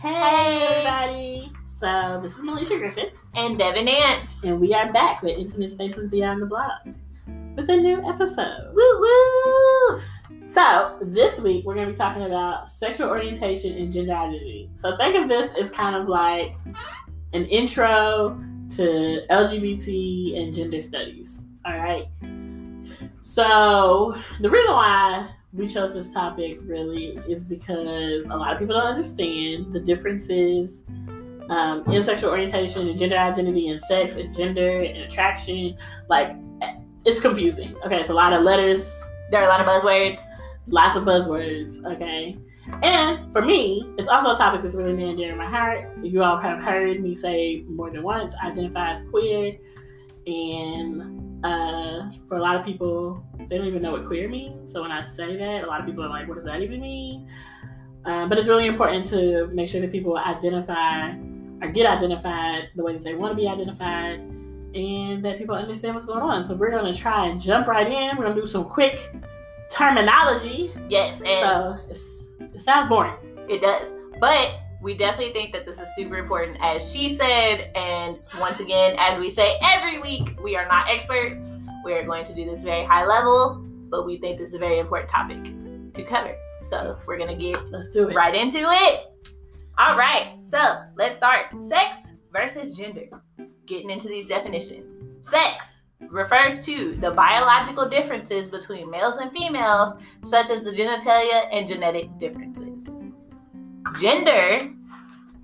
Hey everybody! So this is Malisha Griffin and Devin Nance, and we are back with Intimate Spaces Beyond the Blog with a new episode. Woo woo! So this week we're going to be talking about sexual orientation and gender identity. So think of this as kind of like an intro to LGBT and gender studies. All right. So the reason why we chose this topic really is because a lot of people don't understand the differences in sexual orientation and gender identity and sex and gender and attraction. Like, it's confusing. Okay, it's a lot of letters. There are a lot of buzzwords. Lots of buzzwords, okay? And for me, it's also a topic that's really near and dear to my heart. You all have heard me say more than once, I identify as queer. And for a lot of people, they don't even know what queer means. So when I say that, a lot of people are like, what does that even mean? But it's really important to make sure that people identify or get identified the way that they want to be identified, and that people understand what's going on. So we're going to try and jump right in. We're going to do some quick terminology. Yes. And so it sounds boring. It does. But we definitely think that this is super important, as she said. And once again, as we say every week, we are not experts. We are going to do this very high level, but we think this is a very important topic to cover. So we're going to get right into it. All right. So let's start. Sex versus gender. Getting into these definitions. Sex refers to the biological differences between males and females, such as the genitalia and genetic differences. Gender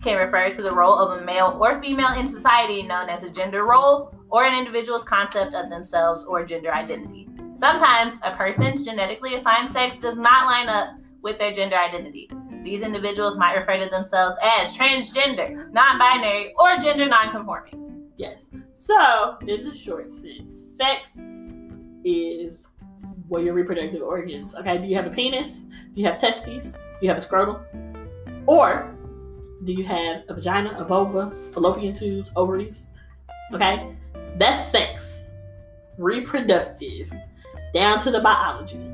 can refer to the role of a male or female in society, known as a gender role, or an individual's concept of themselves or gender identity. Sometimes a person's genetically assigned sex does not line up with their gender identity. These individuals might refer to themselves as transgender, non-binary, or gender non-conforming. Yes. So, in the short sense, sex is your reproductive organs. Okay, do you have a penis? Do you have testes? Do you have a scrotum? Or do you have a vagina, a vulva, fallopian tubes, ovaries? Okay? That's sex. Reproductive. Down to the biology.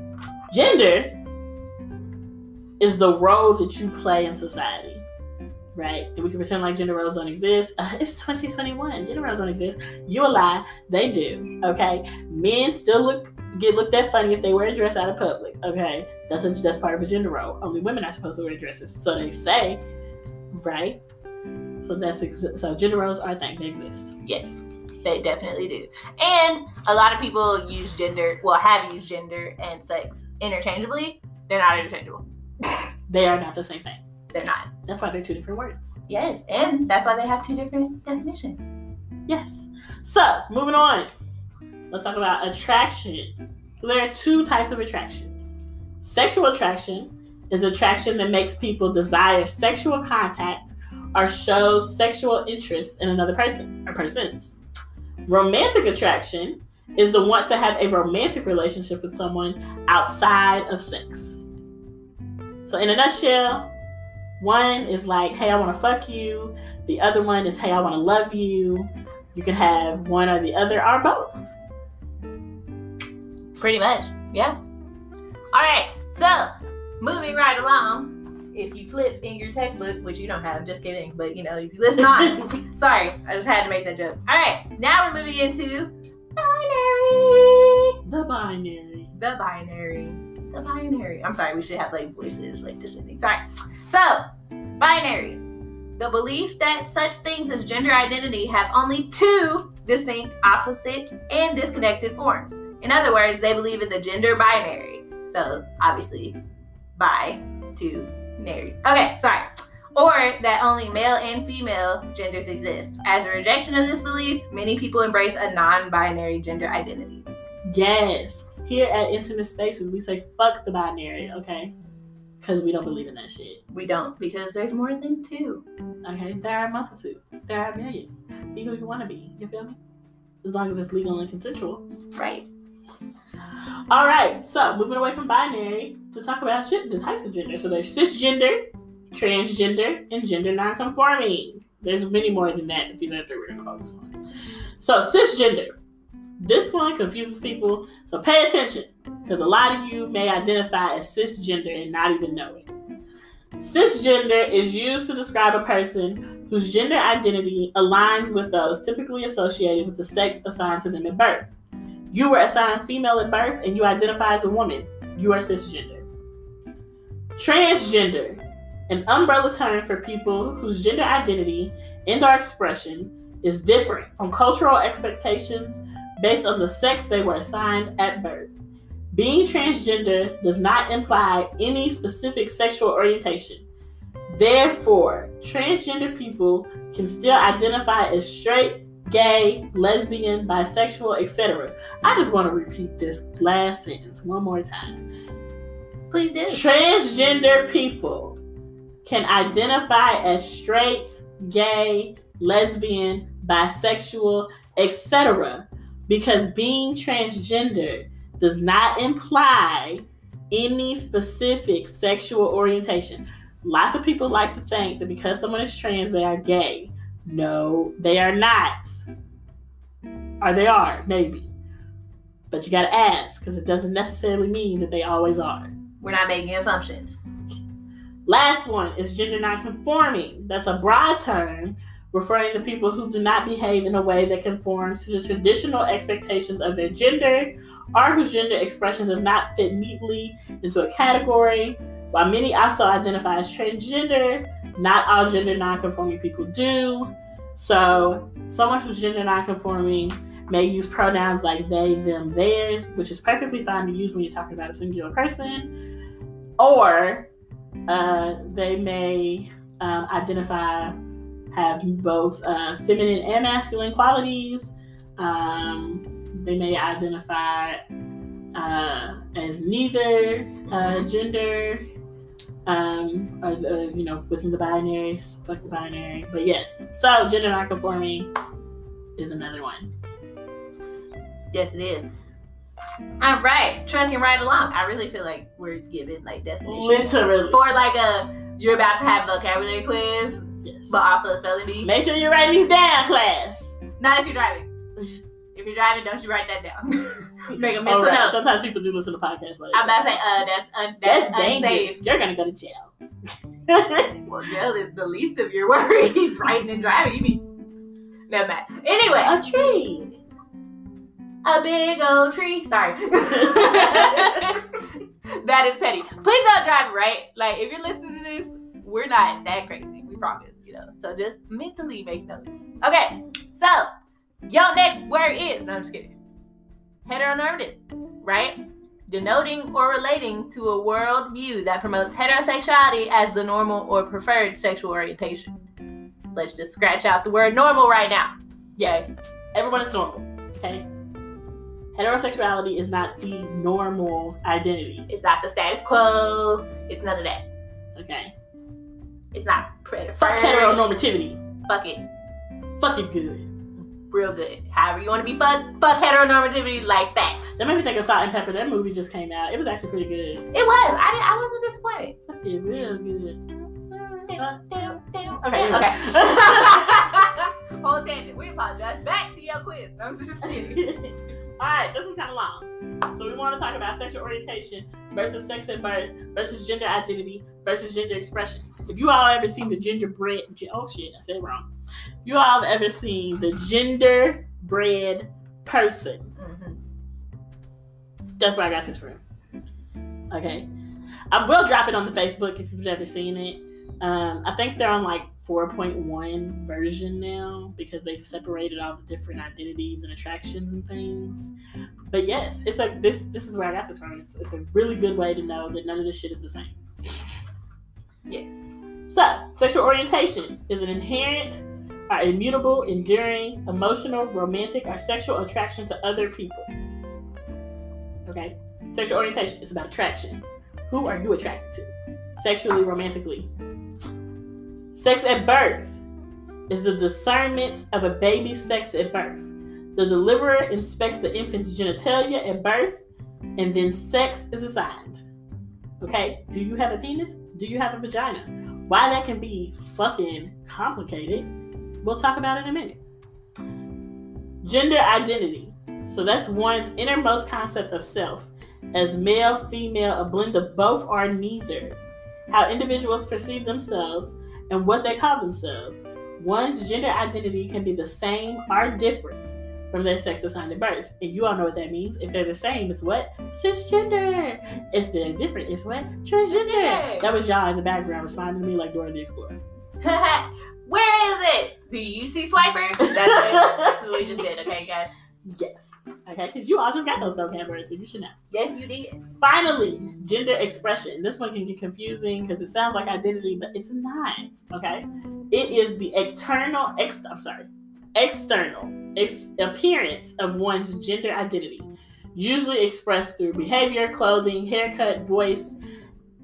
Gender is the role that you play in society. Right? And we can pretend like gender roles don't exist. It's 2021. Gender roles don't exist. You a lie. They do. Okay? Men still get looked at funny if they wear a dress out in public. Okay? That's part of a gender role. Only women are supposed to wear dresses, so they say, right? So so gender roles are a thing. They exist. Yes, they definitely do. And a lot of people use gender, have used gender and sex interchangeably. They're not interchangeable. They are not the same thing. They're not. That's why they're two different words. Yes, and that's why they have two different definitions. Yes. So moving on, let's talk about attraction. There are two types of attraction. Sexual attraction is attraction that makes people desire sexual contact or shows sexual interest in another person or persons. Romantic attraction is the want to have a romantic relationship with someone outside of sex. So in a nutshell, one is like, hey, I want to fuck you. The other one is, hey, I want to love you. You can have one or the other or both. Pretty much, yeah. All right, so moving right along, if you flip in your textbook, which you don't have, just kidding, but if you listen on, sorry, I just had to make that joke. All right, now we're moving into binary. The binary. I'm sorry, we should have voices descending. Sorry. So, binary. The belief that such things as gender identity have only two distinct, opposite, and disconnected forms. In other words, they believe in the gender binary. So, obviously, bi, to, nary. Okay, sorry. Or that only male and female genders exist. As a rejection of this belief, many people embrace a non-binary gender identity. Yes. Here at Intimate Spaces, we say fuck the binary, okay? Because we don't believe in that shit. We don't, because there's more than two. Okay, there are a multitude. There are millions. Be who you want to be. You feel me? As long as it's legal and consensual. Right. All right, so moving away from binary to talk about the types of gender. So there's cisgender, transgender, and gender nonconforming. There's many more than that, but these are three we're going to focus on. So cisgender. This one confuses people, so pay attention, because a lot of you may identify as cisgender and not even know it. Cisgender is used to describe a person whose gender identity aligns with those typically associated with the sex assigned to them at birth. You were assigned female at birth and you identify as a woman. You are cisgender. Transgender, an umbrella term for people whose gender identity and or expression is different from cultural expectations based on the sex they were assigned at birth. Being transgender does not imply any specific sexual orientation. Therefore, transgender people can still identify as straight, gay, lesbian, bisexual, etc. I just want to repeat this last sentence one more time. Please do. Transgender people can identify as straight, gay, lesbian, bisexual, etc. because being transgender does not imply any specific sexual orientation. Lots of people like to think that because someone is trans, they are gay. No, they are not. Or they are, maybe. But you gotta ask, because it doesn't necessarily mean that they always are. We're not making assumptions. Last one is gender nonconforming. That's a broad term referring to people who do not behave in a way that conforms to the traditional expectations of their gender, or whose gender expression does not fit neatly into a category. While many also identify as transgender, not all gender nonconforming people do. So someone who's gender nonconforming may use pronouns like they, them, theirs, which is perfectly fine to use when you're talking about a singular person. Or they may have both feminine and masculine qualities. They may identify as neither gender, or within the binary, fuck the binary. But yes, so gender nonconforming is another one. Yes, it is. All right, trucking right along. I really feel like we're giving like definitions. Literally. For like you're about to have vocabulary quiz. Yes. But also a spelling bee. Make sure you write these down, class. Not if you're driving. If you're driving, don't you write that down. Make a mental note. Sometimes people do listen to podcasts. I'm about to say, that's dangerous. Unsafe. You're going to go to jail. Well, jail is the least of your worries. Writing and driving, you mean. Never mind. Anyway. A tree. A big old tree. Sorry. That is petty. Please don't drive, right? Like, if you're listening to this, we're not that crazy. Promise, so just mentally make notes. Okay, so your next word is, no, I'm just kidding, heteronormative, right? Denoting or relating to a world view that promotes heterosexuality as the normal or preferred sexual orientation. Let's just scratch out the word normal right now. Yes, everyone is normal, okay? Heterosexuality is not the normal identity. It's not the status quo. It's none of that. Okay. It's not preferred. Fuck heteronormativity. Fuck it. Fuck it good. Real good. However you want to be fucked, fuck heteronormativity like that. That made me think of Salt and Pepper. That movie just came out. It was actually pretty good. It was. I wasn't disappointed. Fuck it real good. Okay. Whole tangent. We apologize. Back to your quiz. I'm just kidding. Alright, this is kind of long. So we want to talk about sexual orientation versus sex at birth versus gender identity versus gender expression. If you all ever seen the you all have ever seen the genderbread person. Mm-hmm. That's where I got this from. Okay. I will drop it on the Facebook if you've never seen it. I think they're on like 4.1 version now because they've separated all the different identities and attractions and things. But yes, it's like this is where I got this from. It's a really good way to know that none of this shit is the same. Yes. So, sexual orientation is an inherent or immutable, enduring, emotional, romantic, or sexual attraction to other people. Okay? Sexual orientation is about attraction. Who are you attracted to? Sexually, romantically. Sex at birth is the discernment of a baby's sex at birth. The deliverer inspects the infant's genitalia at birth, and then sex is assigned. Okay? Do you have a penis? Do you have a vagina? Why that can be fucking complicated, we'll talk about it in a minute. Gender identity. So that's one's innermost concept of self as male, female, a blend of both or neither. how individuals perceive themselves, and what they call themselves. One's gender identity can be the same or different from their sex assigned at birth. And you all know what that means. If they're the same, it's what? Cisgender. If they're different, it's what? Transgender. That was y'all in the background responding to me like Dora the Explorer. Where is it? Do you see Swiper? That's it. That's what we just did, okay, guys? Yes. Okay, because you all just got those vocabularies, so you should know. Yes, you did. Finally, gender expression. This one can get confusing because it sounds like identity, but it's not. Okay, it is the external appearance of one's gender identity, usually expressed through behavior, clothing, haircut, voice,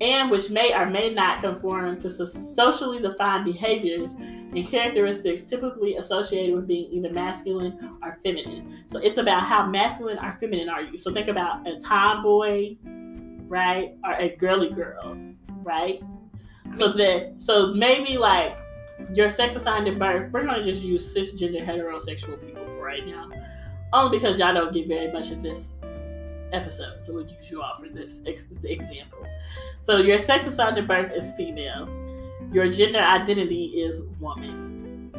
and which may or may not conform to socially defined behaviors and characteristics typically associated with being either masculine or feminine. So it's about how masculine or feminine are you. So think about a tomboy, right, or a girly girl, right? So maybe like your sex assigned at birth, we're going to just use cisgender heterosexual people for right now, only because y'all don't get very much of this episode, so we'll use you all for this example. So your sex assigned at birth is female. Your gender identity is woman.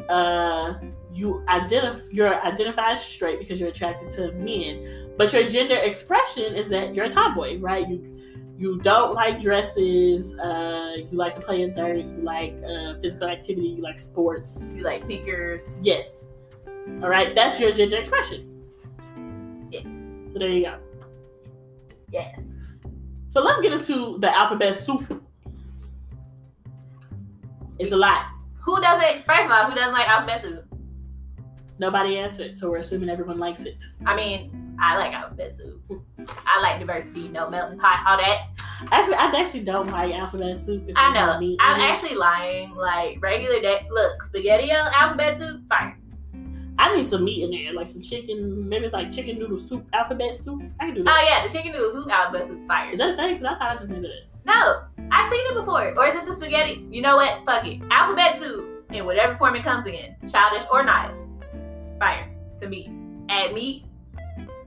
You're identified straight because you're attracted to men, but your gender expression is that you're a tomboy, right? You don't like dresses. You like to play in dirt. You like physical activity. You like sports. You like sneakers. Yes. All right. That's your gender expression. Yes. So there you go. Yes. So let's get into the alphabet soup. It's a lot. First of all, who doesn't like alphabet soup? Nobody answered, so we're assuming everyone likes it. I mean, I like alphabet soup. I like diversity, no melting pot, all that. Actually, I actually don't like alphabet soup. I know. I'm actually lying. Like, regular day. Look, SpaghettiOs, alphabet soup, fine. I need some meat in there, like some chicken, maybe it's like chicken noodle soup, alphabet soup. I can do that. Oh yeah, the chicken noodle soup, alphabet soup, fire. Is that a thing? Because I thought I just made it. No, I've seen it before. Or is it the spaghetti? You know what? Fuck it. Alphabet soup, in whatever form it comes in, childish or not, fire to me. Add meat,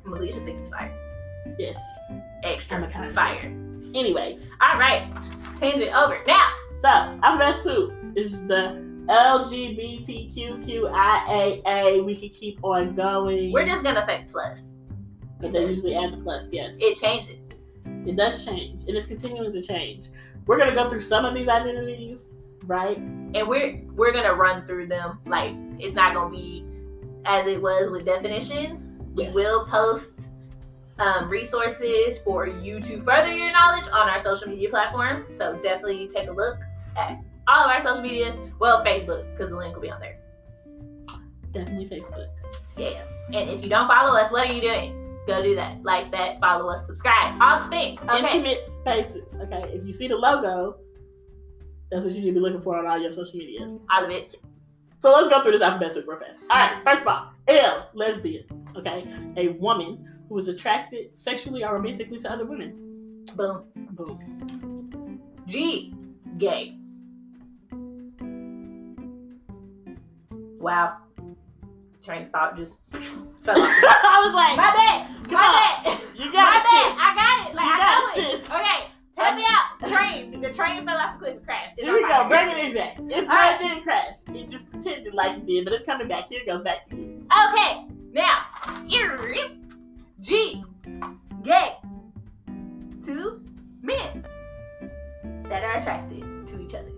Malisha thinks it's fire. Yes. Extra kind of fire. Anyway, all right, tangent over now. So alphabet soup is the LGBTQIA+. We can keep on going. We're just gonna say plus, but they usually add the plus. Yes, it changes. It does change, and it's continuing to change. We're gonna go through some of these identities, right? And we're gonna run through them. Like, it's not gonna be as it was with definitions. Yes. We will post resources for you to further your knowledge on our social media platforms. So definitely take a look at all of our social media. Well, Facebook, because the link will be on there. Definitely Facebook. Yeah. And if you don't follow us, what are you doing? Go do that. Like that. Follow us. Subscribe. All the things. Okay. Intimate Spaces. Okay. If you see the logo, that's what you need to be looking for on all your social media. All of it. So let's go through this alphabet soup real fast. All right. First of all, L, lesbian. Okay. A woman who is attracted sexually or romantically to other women. Boom. Boom. G, gay. Wow. Train of thought just fell off. I was like, my bad. You got it. I got it. Like, I know it. Okay. Help me out. Train. The train fell off a cliff and crashed. Here we go. Bring it in back. It's not that it crashed. It just pretended like it did, but it's coming back. Here it goes back to you. Okay. Now. G. Gay. Two men that are attracted to each other.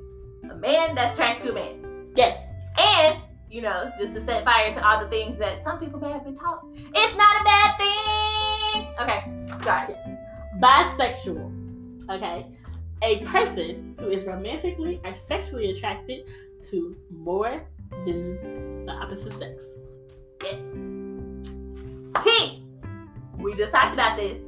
A man that's attracted to a man. Yes. And you know, just to set fire to all the things that some people may have been taught. It's not a bad thing. Okay, sorry. Yes. Bisexual. Okay. A person who is romantically or sexually attracted to more than the opposite sex. Yes. T. We just talked about this.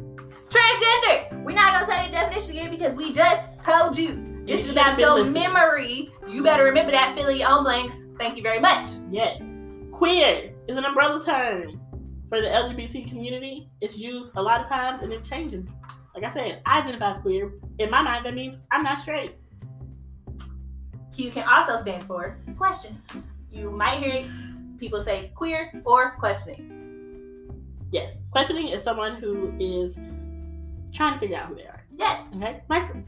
Transgender. We're not going to say the definition again because we just told you. This is about your memory. You better remember that. Fill in your own blanks. Thank you very much. Yes. Queer is an umbrella term for the LGBT community. It's used a lot of times and it changes. Like I said, I identify as queer. In my mind, that means I'm not straight. Q can also stand for question. You might hear people say queer or questioning. Yes. Questioning is someone who is trying to figure out who they are. Yes. Okay. Micro.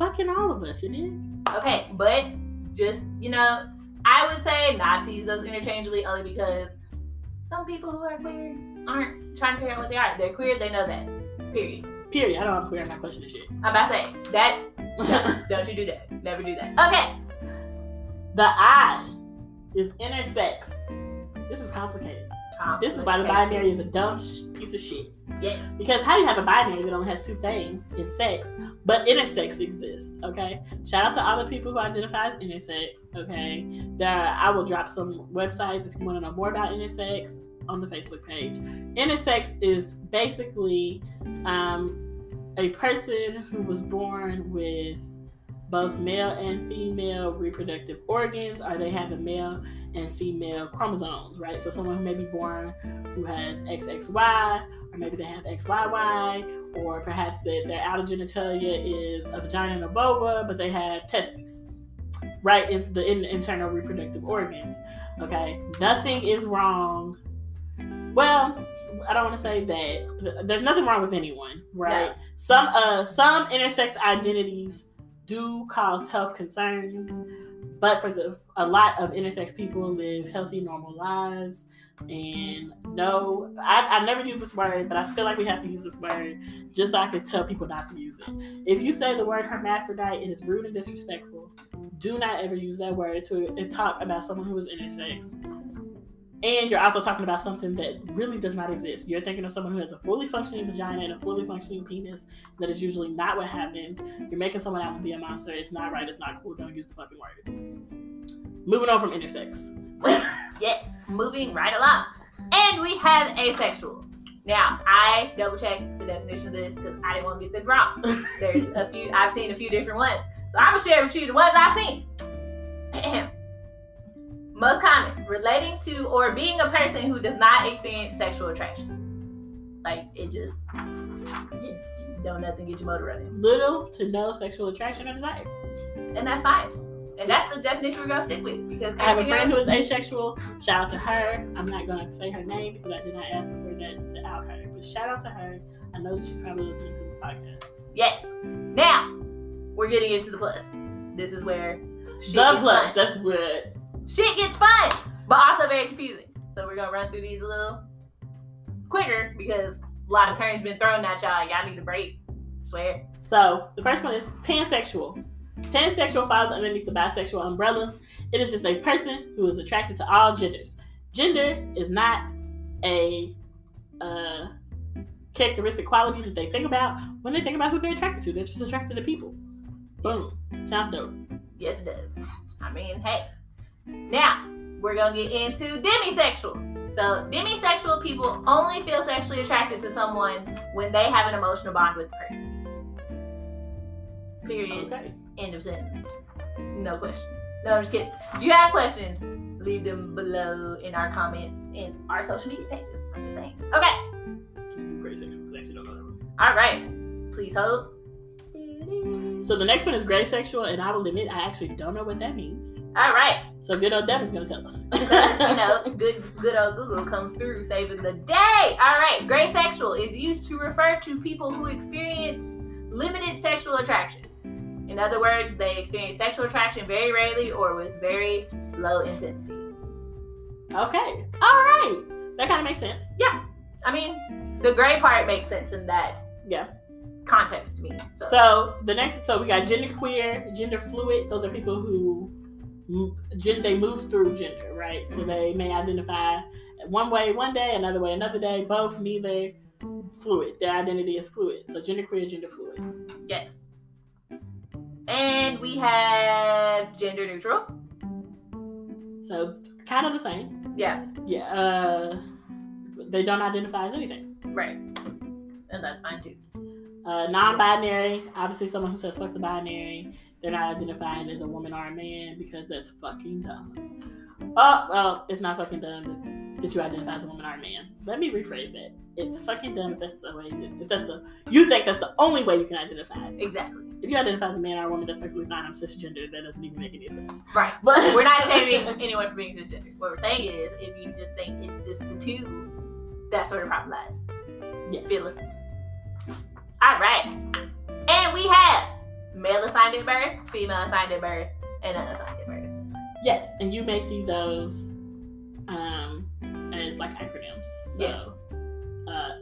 Fucking all of us, it is. Okay, but just, you know, I would say not to use those interchangeably only because some people who are queer aren't trying to figure out what they are. They're queer, they know that. Period. I know I'm queer, I'm not questioning shit. I'm about to say, that, don't you do that. Never do that. Okay. The I is intersex. This is complicated. This is why the binary is a dumb piece of shit. Yes. Because how do you have a binary that only has two things in sex, but intersex exists, okay? Shout out to all the people who identify as intersex, okay? I will drop some websites if you want to know more about intersex on the Facebook page. Intersex is basically a person who was born with both male and female reproductive organs, or they have a male and female chromosomes, right? So someone who may be born who has XXY, or maybe they have XYY, or perhaps that their outer genitalia is a vagina and a vulva, but they have testes, right? It's the internal reproductive organs, okay? Nothing is wrong. Well, I don't want to say that. There's nothing wrong with anyone, right? No. Some intersex identities do cause health concerns, but for a lot of intersex people live healthy, normal lives. And no, I never use this word, but I feel like we have to use this word just so I can tell people not to use it. If you say the word hermaphrodite, it is rude and disrespectful. Do not ever use that word to talk about someone who is intersex. And you're also talking about something that really does not exist. You're thinking of someone who has a fully functioning vagina and a fully functioning penis. That is usually not what happens. You're making someone out to be a monster. It's not right. It's not cool. Don't use the fucking word. Moving on from intersex. Yes. Moving right along. And we have asexual. Now, I double-checked the definition of this because I didn't want to get this wrong. There's a few. I've seen a few different ones. So I'm going to share with you the ones I've seen. Most common, relating to or being a person who does not experience sexual attraction. Like, it just, yes, don't nothing get your motor running. Little to no sexual attraction or desire. And that's fine. And that's the definition we're going to stick with. Because I have a friend who is asexual. Shout out to her. I'm not going to say her name because I did not ask for that to out her. But shout out to her. I know that she's probably listening to this podcast. Yes. Now, we're getting into the plus. This is where she the plus. That's good. Shit gets fun, but also very confusing. So we're gonna run through these a little quicker because a lot of terms been thrown at y'all. Y'all need a break. I swear. So the first one is pansexual. Pansexual falls underneath the bisexual umbrella. It is just a person who is attracted to all genders. Gender is not a characteristic quality that they think about when they think about who they're attracted to. They're just attracted to people. Boom. Sounds dope. Yes, it does. I mean, hey. Now, we're going to get into demisexual. So, demisexual people only feel sexually attracted to someone when they have an emotional bond with the person. Period. Okay. End of sentence. No questions. No, I'm just kidding. If you have questions, leave them below in our comments in our social media pages. I'm just saying. Okay. All right. Please hold. So the next one is gray sexual, and I will admit I actually don't know what that means. All right. So good old Devin's gonna tell us. good old Google comes through saving the day. All right. Gray sexual is used to refer to people who experience limited sexual attraction. In other words, they experience sexual attraction very rarely or with very low intensity. Okay. All right. That kind of makes sense. Yeah. I mean, the gray part makes sense in that. Yeah. Context to me. So the next, we got genderqueer, gender fluid. Those are people who they move through gender, right? So they may identify one way one day, another way another day, both, neither, fluid. Their identity is fluid. So genderqueer, gender fluid. Yes. And we have gender neutral. So kind of the same. Yeah. Yeah. They don't identify as anything. Right. And that's fine too. Non-binary, obviously someone who says fuck the binary, they're not identifying as a woman or a man because that's fucking dumb. Oh, well, it's not fucking dumb that you identify as a woman or a man. Let me rephrase that. It's fucking dumb if that's the way, you think that's the only way you can identify. Exactly. If you identify as a man or a woman, that's perfectly fine. I'm cisgender. That doesn't even make any sense. Right. But we're not shaming anyone for being cisgender. What we're saying is, if you just think it's just the two, that's where the problem lies. Yes. All right. And we have male assigned at birth, female assigned at birth, and unassigned at birth. Yes, and you may see those as like acronyms. So, yes.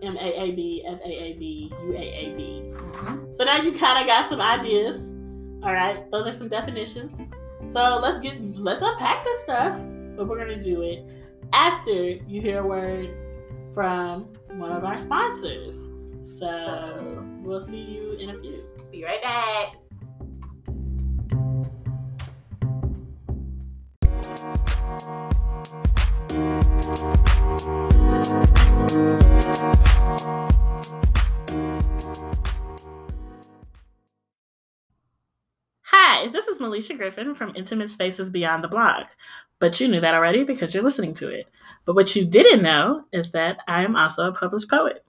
MAAB, FAAB, UAAB. Mm-hmm. So now you kind of got some ideas. All right, those are some definitions. So let's unpack this stuff, but we're gonna do it after you hear a word from one of our sponsors. So we'll see you in a few. Be right back. Hi, this is Malisha Griffin from Intimate Spaces Beyond the Blog. But you knew that already because you're listening to it. But what you didn't know is that I am also a published poet.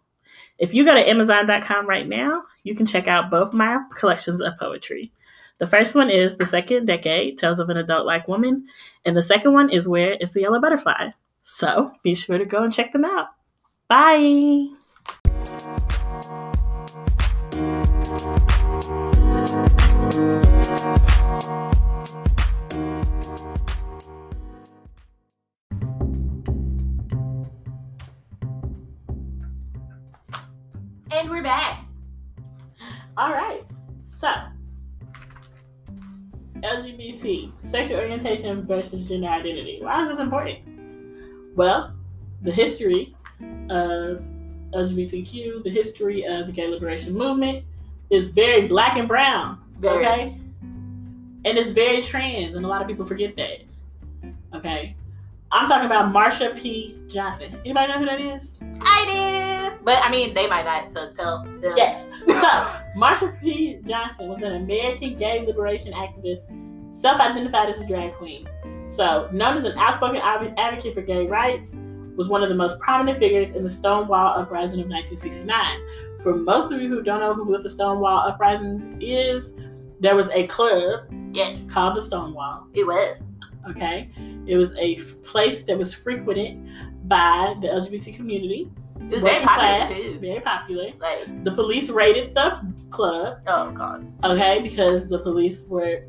If you go to Amazon.com right now, you can check out both my collections of poetry. The first one is The Second Decade, Tales of an Adult-like Woman, and the second one is Where is the Yellow Butterfly? So be sure to go and check them out. Bye! And we're back. All right. So, LGBT, sexual orientation versus gender identity. Why is this important? Well, the history of LGBTQ, the history of the gay liberation movement is very black and brown. Very. Okay? And it's very trans, and a lot of people forget that. Okay? I'm talking about Marsha P. Johnson. Anybody know who that is? I do! But, I mean, they might not, so tell them. Yes. So, Marsha P. Johnson was an American gay liberation activist, self-identified as a drag queen. So, known as an outspoken advocate for gay rights, was one of the most prominent figures in the Stonewall Uprising of 1969. For most of you who don't know who the Stonewall Uprising is, there was a club, yes, called the Stonewall. It was. Okay. It was a place that was frequented by the LGBT community. It was very popular, too. Very popular. Like, the police raided the club. Oh, God. Okay, because the police were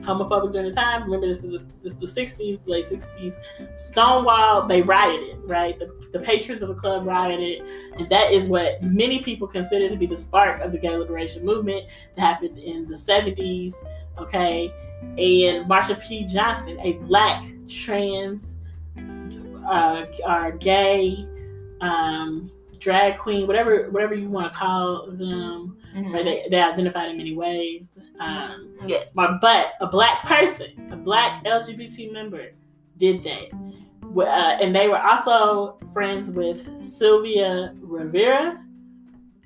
homophobic during the time. Remember, this is the 60s, late 60s. Stonewall, they rioted, right? The patrons of the club rioted, and that is what many people consider to be the spark of the gay liberation movement that happened in the 70s, okay? And Marsha P. Johnson, a black trans or gay drag queen, whatever you want to call them, mm-hmm. Right? They identified in many ways. Yes, but a black person, a black LGBT member, did that, and they were also friends with Sylvia Rivera,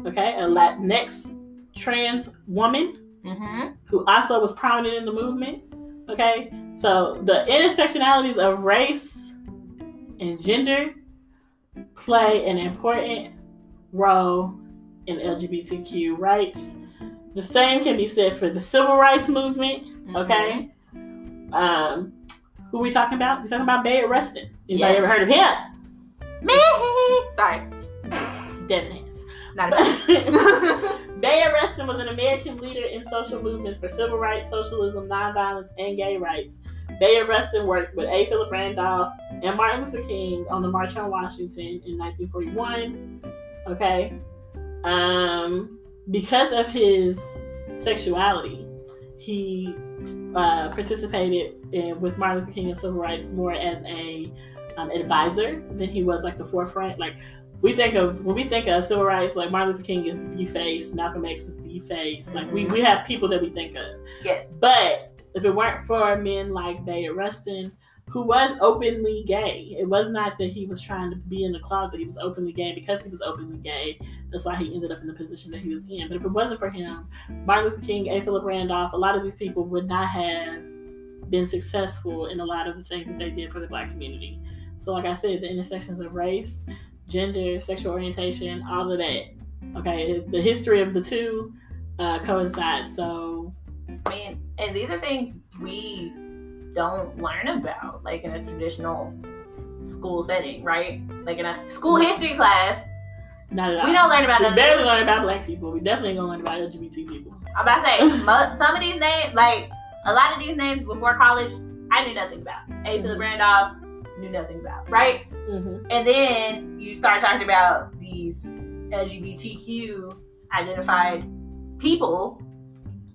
okay, a Latinx trans woman, mm-hmm. who also was prominent in the movement. Okay, so the intersectionalities of race and gender play an important role in LGBTQ rights. The same can be said for the civil rights movement. Okay, mm-hmm. Who are we talking about? We're talking about Bayard Rustin. Anybody ever heard of him? Me. Sorry, Devin Nance. Not about. Bayard Rustin was an American leader in social movements for civil rights, socialism, nonviolence, and gay rights. Bayard Rustin worked with A. Philip Randolph and Martin Luther King on the March on Washington in 1941. Okay. Because of his sexuality, he participated with Martin Luther King in civil rights more as a advisor than he was like the forefront. Like when we think of civil rights, like Martin Luther King is the face, Malcolm X is the face. Like we have people that we think of. Yes. But if it weren't for men like Bayard Rustin, who was openly gay, it was not that he was trying to be in the closet. He was openly gay because he was openly gay. That's why he ended up in the position that he was in. But if it wasn't for him, Martin Luther King, A. Philip Randolph, a lot of these people would not have been successful in a lot of the things that they did for the black community. So like I said, the intersections of race, gender, sexual orientation, all of that. Okay, the history of the two coincides. So, I mean, and these are things we don't learn about, like in a traditional school setting, right? Like in a school history class. Not at all. We don't learn about. We barely learn about black people. We definitely ain't gonna learn about LGBT people. I'm about to say, some of these names, like a lot of these names before college, I knew nothing about. A. Philip Randolph, knew nothing about, right? Mm-hmm. And then you start talking about these LGBTQ identified people,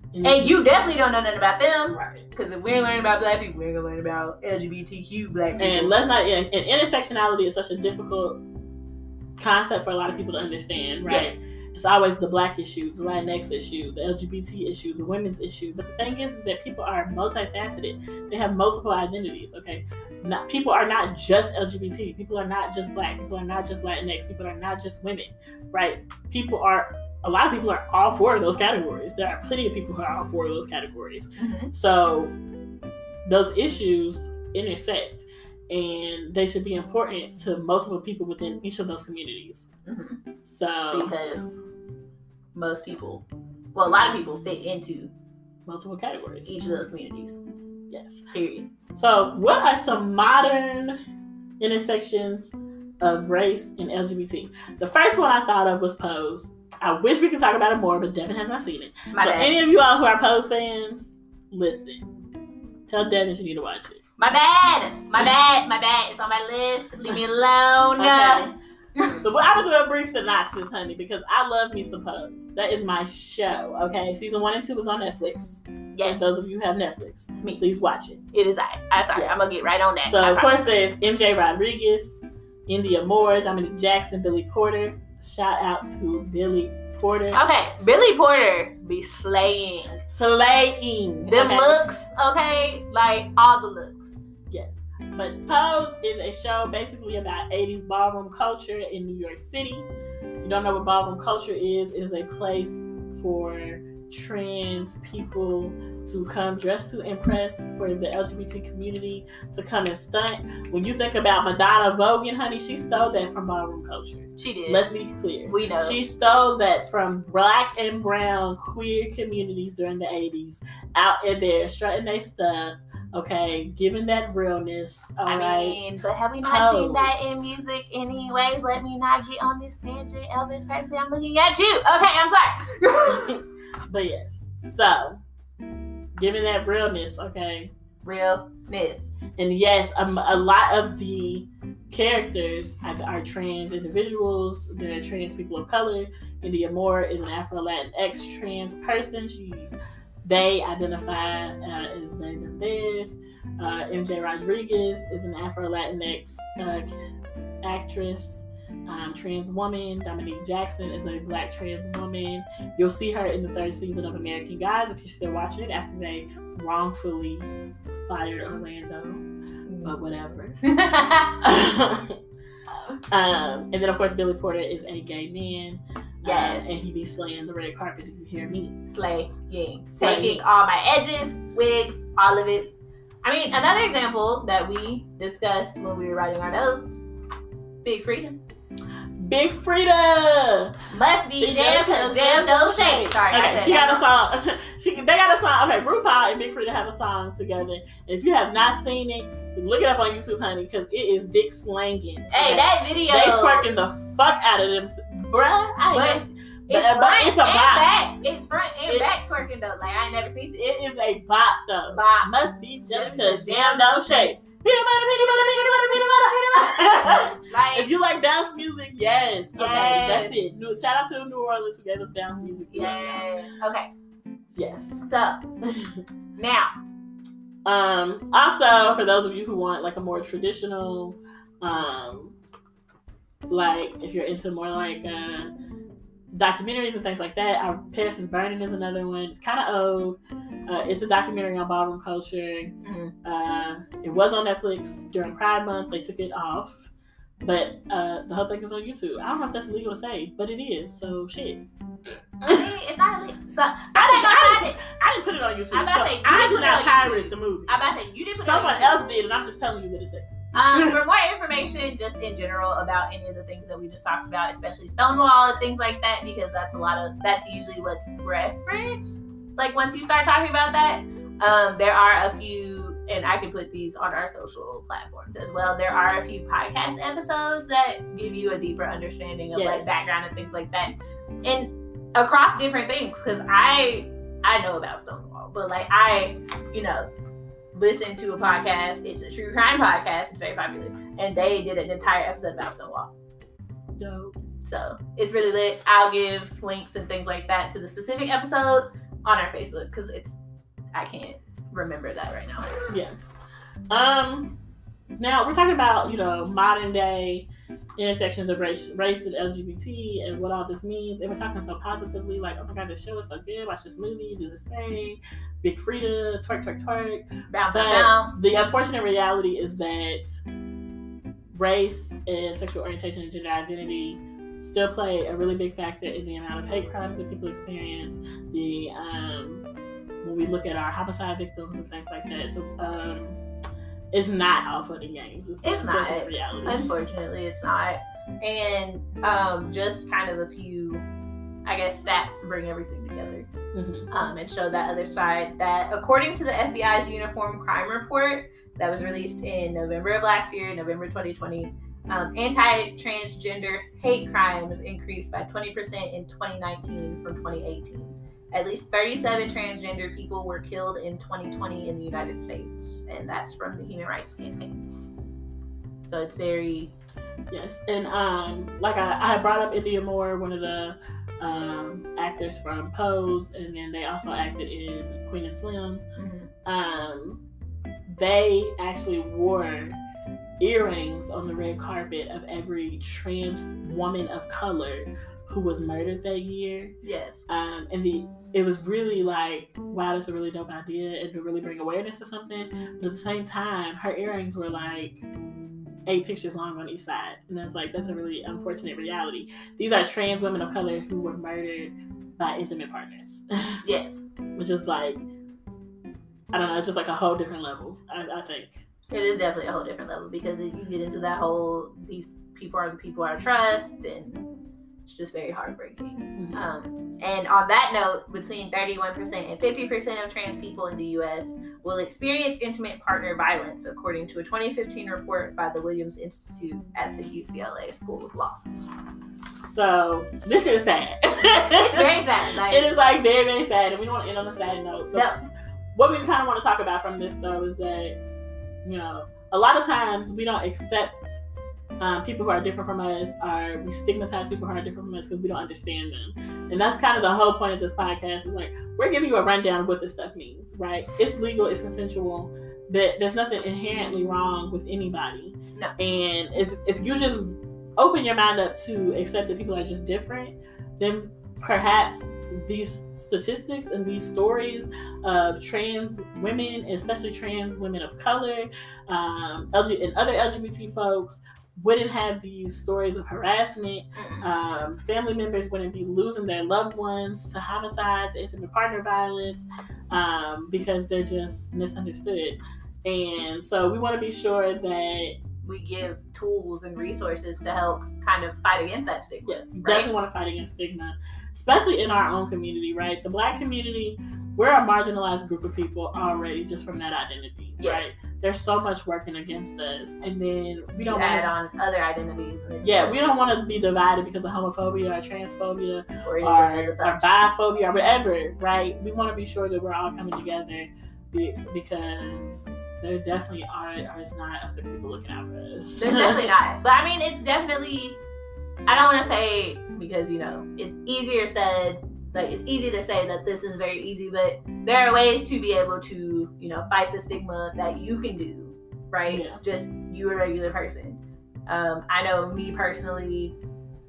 mm-hmm. and you definitely don't know nothing about them. Right. Because if we ain't learning about black people, we ain't gonna learn about LGBTQ black people. And let's not, and intersectionality is such a difficult concept for a lot of people to understand, right? Yes. It's always the black issue, the Latinx issue, the LGBT issue, the women's issue. But the thing is that people are multifaceted. They have multiple identities, okay? People are not just LGBT. People are not just black. People are not just Latinx. People are not just women, right? A lot of people are all four of those categories. There are plenty of people who are all four of those categories. Mm-hmm. So those issues intersect, and they should be important to multiple people within each of those communities. Mm-hmm. So because most people, well, a lot of people fit into multiple categories. Each of those communities. Yes. Period. So what are some modern intersections of race and LGBT? The first one I thought of was Pose. I wish we could talk about it more, but Devin has not seen it. My bad. Any of you all who are Pose fans, listen. Tell Devin she need to watch it. My bad. It's on my list. Leave me alone. Okay. So I'm gonna do a brief synopsis, honey, because I love me some Pose. That is my show. Okay, season 1 and 2 is on Netflix. Yes, those of you who have Netflix, please watch it. It is I'm sorry. Yes. I'm gonna get right on that. So of course there's MJ Rodriguez, Indya Moore, Dominique Jackson, Billy Porter. Shout out to Billy Porter. Okay, Billy Porter be slaying. Slaying. Them looks, okay? Like, all the looks. Yes. But Pose is a show basically about 80s ballroom culture in New York City. You don't know what ballroom culture is. It is a place for trans people to come dressed to impress, for the LGBT community to come and stunt. When you think about Madonna voguing, honey, she stole that from ballroom culture. She did. Let's be clear. We know. She stole that from black and brown queer communities during the 80s, out in there strutting their stuff, okay, giving that realness. But have we not seen that in music anyways? Let me not get on this tangent. Elvis Presley, I'm looking at you. Okay, I'm sorry. But yes, so given that realness, okay? Realness. And yes, a lot of the characters are trans individuals. They're trans people of color. Indya Moore is an Afro-Latinx trans person. They identify as they, them, theirs. MJ Rodriguez is an Afro-Latinx actress. Trans woman. Dominique Jackson is a black trans woman. You'll see her in the 3rd season of American Gods if you're still watching it, after they wrongfully fired Orlando, but whatever. And then of course Billy Porter is a gay man. Yes. And he be slaying the red carpet, if you hear me. Slaying. Taking all my edges, wigs, all of it. I mean, another example that we discussed when we were writing our notes, Big Freedia must be jam no shade. Sorry, okay, she got a song. They got a song. Okay, RuPaul and Big Freedia have a song together. If you have not seen it, look it up on YouTube, honey, because it is dick slanging. Hey, that video. They twerking the fuck out of them, bruh. It's front and back twerking though. Like, I ain't never seen it. It is a bop though. Bop must be jam because jam no shade. Peanut butter. Like, if you like bounce music, yes. Okay, that's it. Shout out to New Orleans who gave us bounce music. Yes. Okay. Yes. So now, also for those of you who want like a more traditional, like if you're into more like documentaries and things like that, Paris is Burning is another one. It's kind of old. It's a documentary on ballroom culture. Mm-hmm. It was on Netflix during Pride Month. They took it off, but the whole thing is on YouTube. I don't know if that's illegal to say, but it is. So shit. It's not illegal. So I didn't put it on YouTube. I'm about to say I did not pirate the movie. I'm about to say you didn't. Someone else did, and I'm just telling you that it's there. For more information, just in general about any of the things that we just talked about, especially Stonewall and things like that, because that's usually what's referenced. Like once you start talking about that, there are a few, and I can put these on our social platforms as well. There are a few podcast episodes that give you a deeper understanding of like background and things like that, and across different things. Because I I know about Stonewall, but like I, you know, listen to a podcast. It's a true crime podcast. It's very popular, and they did an entire episode about Stonewall. Dope. So it's really lit. I'll give links and things like that to the specific episode on our Facebook because it's I can't remember that right now. Yeah. Now we're talking about, you know, modern day intersections of race and LGBT and what all this means, and we're talking so positively, like, oh my god, this show is so good, watch this movie, do this thing, Big Freedia, twerk, bounce, bounce. The unfortunate reality is that race and sexual orientation and gender identity still play a really big factor in the amount of hate crimes that people experience, the when we look at our homicide victims and things like that. So it's not all fun and games. It's not reality. Unfortunately, it's not. And just kind of a few, I guess, stats to bring everything together, mm-hmm. And show that other side. That according to the FBI's Uniform Crime Report that was released in November of last year, November 2020, anti-transgender hate crimes increased by 20% in 2019 from 2018. At least 37 transgender people were killed in 2020 in the United States, and that's from the Human Rights Campaign. So it's very... Yes, and like I brought up Indya Moore, one of the actors from Pose, and then they also acted in Queen of Slim. Mm-hmm. They actually wore earrings on the red carpet of every trans woman of color who was murdered that year. Yes. And it was really like, wow, that's a really dope idea, and to really bring awareness to something. But at the same time, her earrings were like 8 pictures long on each side. And that's a really unfortunate reality. These are trans women of color who were murdered by intimate partners. Yes. Which is like, I don't know, it's just like a whole different level, I think. It is definitely a whole different level, because if you get into that whole, these people are the people I trust, and it's just very heartbreaking. Mm-hmm. And on that note, between 31% and 50% of trans people in the U.S. will experience intimate partner violence, according to a 2015 report by the Williams Institute at the UCLA School of Law. So, this shit is sad. It's very sad. Like, it is like very, very sad, and we don't want to end on a sad note. So no. What we kind of want to talk about from this, though, is that, you know, a lot of times we don't accept people who are different from us, we stigmatize people who are different from us because we don't understand them. And that's kind of the whole point of this podcast, is like, we're giving you a rundown of what this stuff means, right? It's legal, it's consensual, but there's nothing inherently wrong with anybody. No. And if you just open your mind up to accept that people are just different, then perhaps these statistics and these stories of trans women, especially trans women of color, and other LGBT folks, wouldn't have these stories of harassment. Family members wouldn't be losing their loved ones to homicides, intimate partner violence, because they're just misunderstood. And so we want to be sure that we give tools and resources to help kind of fight against that stigma. Yes, right? Definitely want to fight against stigma, especially in our own community, right? The Black community, we're a marginalized group of people already just from that identity, yes. Right? There's so much working against us, and then we don't add on other identities. Yeah, we don't want to be divided because of homophobia or transphobia or biphobia or whatever, right? We want to be sure that we're all coming together, because there definitely are not other people looking out for us. There's definitely not. But I mean, it's definitely, I don't want to say, because, you know, it's easier said, like, it's easy to say that this is very easy, but there are ways to be able to, you know, fight the stigma that you can do, right? Yeah. Just you a regular person. I know me personally,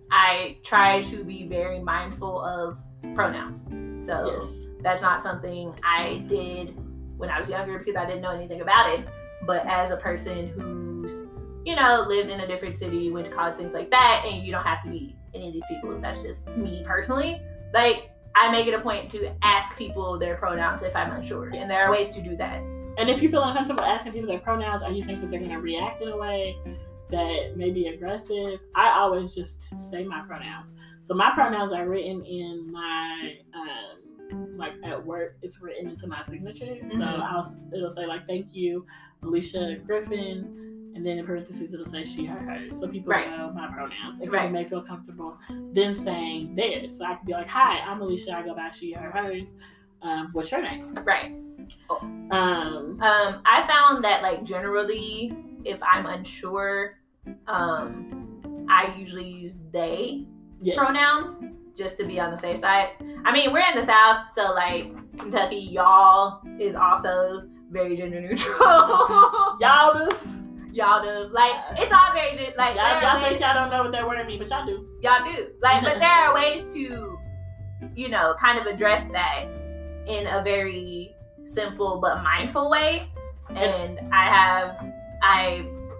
I try to be very mindful of pronouns. So yes. That's not something I did when I was younger because I didn't know anything about it. But as a person who's, you know, lived in a different city, went to college, things like that, and you don't have to be any of these people. That's just me personally. Like, I make it a point to ask people their pronouns if I'm unsure. Yes. And there are ways to do that. And if you feel uncomfortable asking people their pronouns, or you think that they're going to react in a way that may be aggressive, I always just say my pronouns. So my pronouns are written in my, like at work, it's written into my signature. Mm-hmm. So it'll say like, thank you, Malisha Griffin. And then in parentheses, it'll say she, her, hers. So people right. know my pronouns. And right. people may feel comfortable then saying theirs. So I could be like, hi, I'm Alicia. I go by she, her, hers. what's your name? Right. Oh. I found that, like, generally, if I'm unsure, I usually use they pronouns just to be on the safe side. I mean, we're in the South, so, like, Kentucky, y'all is also very gender neutral. Y'all do. Like, it's all very, like, y'all think y'all don't know what that word means, but y'all do. Y'all do. Like, but there are ways to, you know, kind of address that in a very simple but mindful way. And I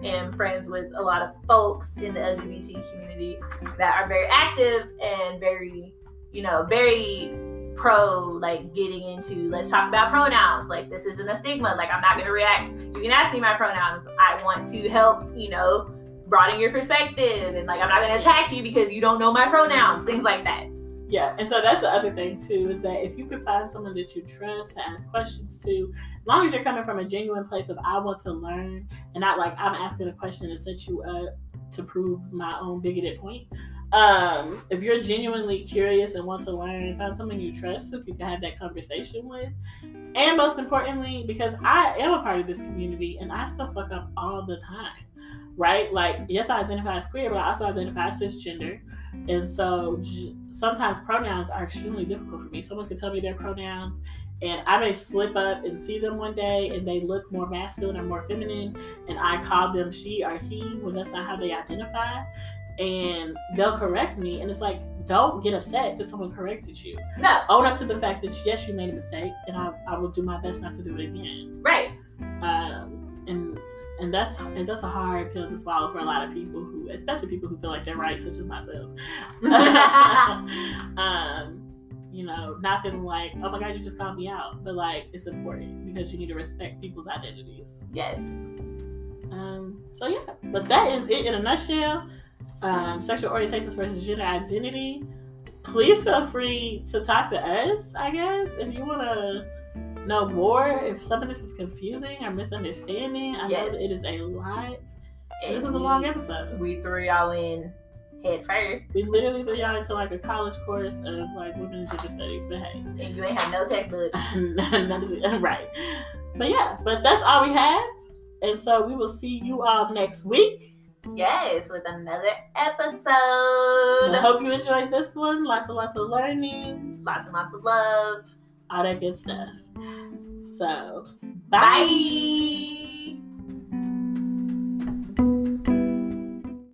am friends with a lot of folks in the LGBT community that are very active and very, you know, very pro, like, getting into, let's talk about pronouns. Like, this isn't a stigma. Like, I'm not going to react. You can ask me my pronouns. I want to help, you know, broaden your perspective. And, like, I'm not going to attack you because you don't know my pronouns. Things like that. Yeah, and so that's the other thing, too, is that if you can find someone that you trust to ask questions to, as long as you're coming from a genuine place of I want to learn and not, like, I'm asking a question to set you up to prove my own bigoted point. If you're genuinely curious and want to learn, find someone you trust who you can have that conversation with. And most importantly, because I am a part of this community and I still fuck up all the time, right? Like, yes, I identify as queer, but I also identify as cisgender. And so sometimes pronouns are extremely difficult for me. Someone could tell me their pronouns and I may slip up and see them one day and they look more masculine or more feminine and I call them she or he when that's not how they identify. And they'll correct me, and it's like, don't get upset that someone corrected you. No. Own up to the fact that, yes, you made a mistake, and I will do my best not to do it again. Right. And that's a hard pill to swallow for a lot of people who, especially people who feel like they're right, such as myself. You know, nothing like, oh my God, you just called me out. But, like, it's important because you need to respect people's identities. Yes. So, yeah. But that is it in a nutshell. Sexual orientations versus gender identity. Please feel free to talk to us, I guess, if you want to know more. If some of this is confusing or misunderstanding, I know it is a lot. And this was a long episode. We threw y'all in head first. We literally threw y'all into, like, a college course of, like, women and gender studies, but hey. And you ain't have no textbook. Right. But yeah, but that's all we have. And so we will see you all next week. Yes, with another episode. I hope you enjoyed this one. Lots and lots of learning. Lots and lots of love. All that good stuff. So, bye.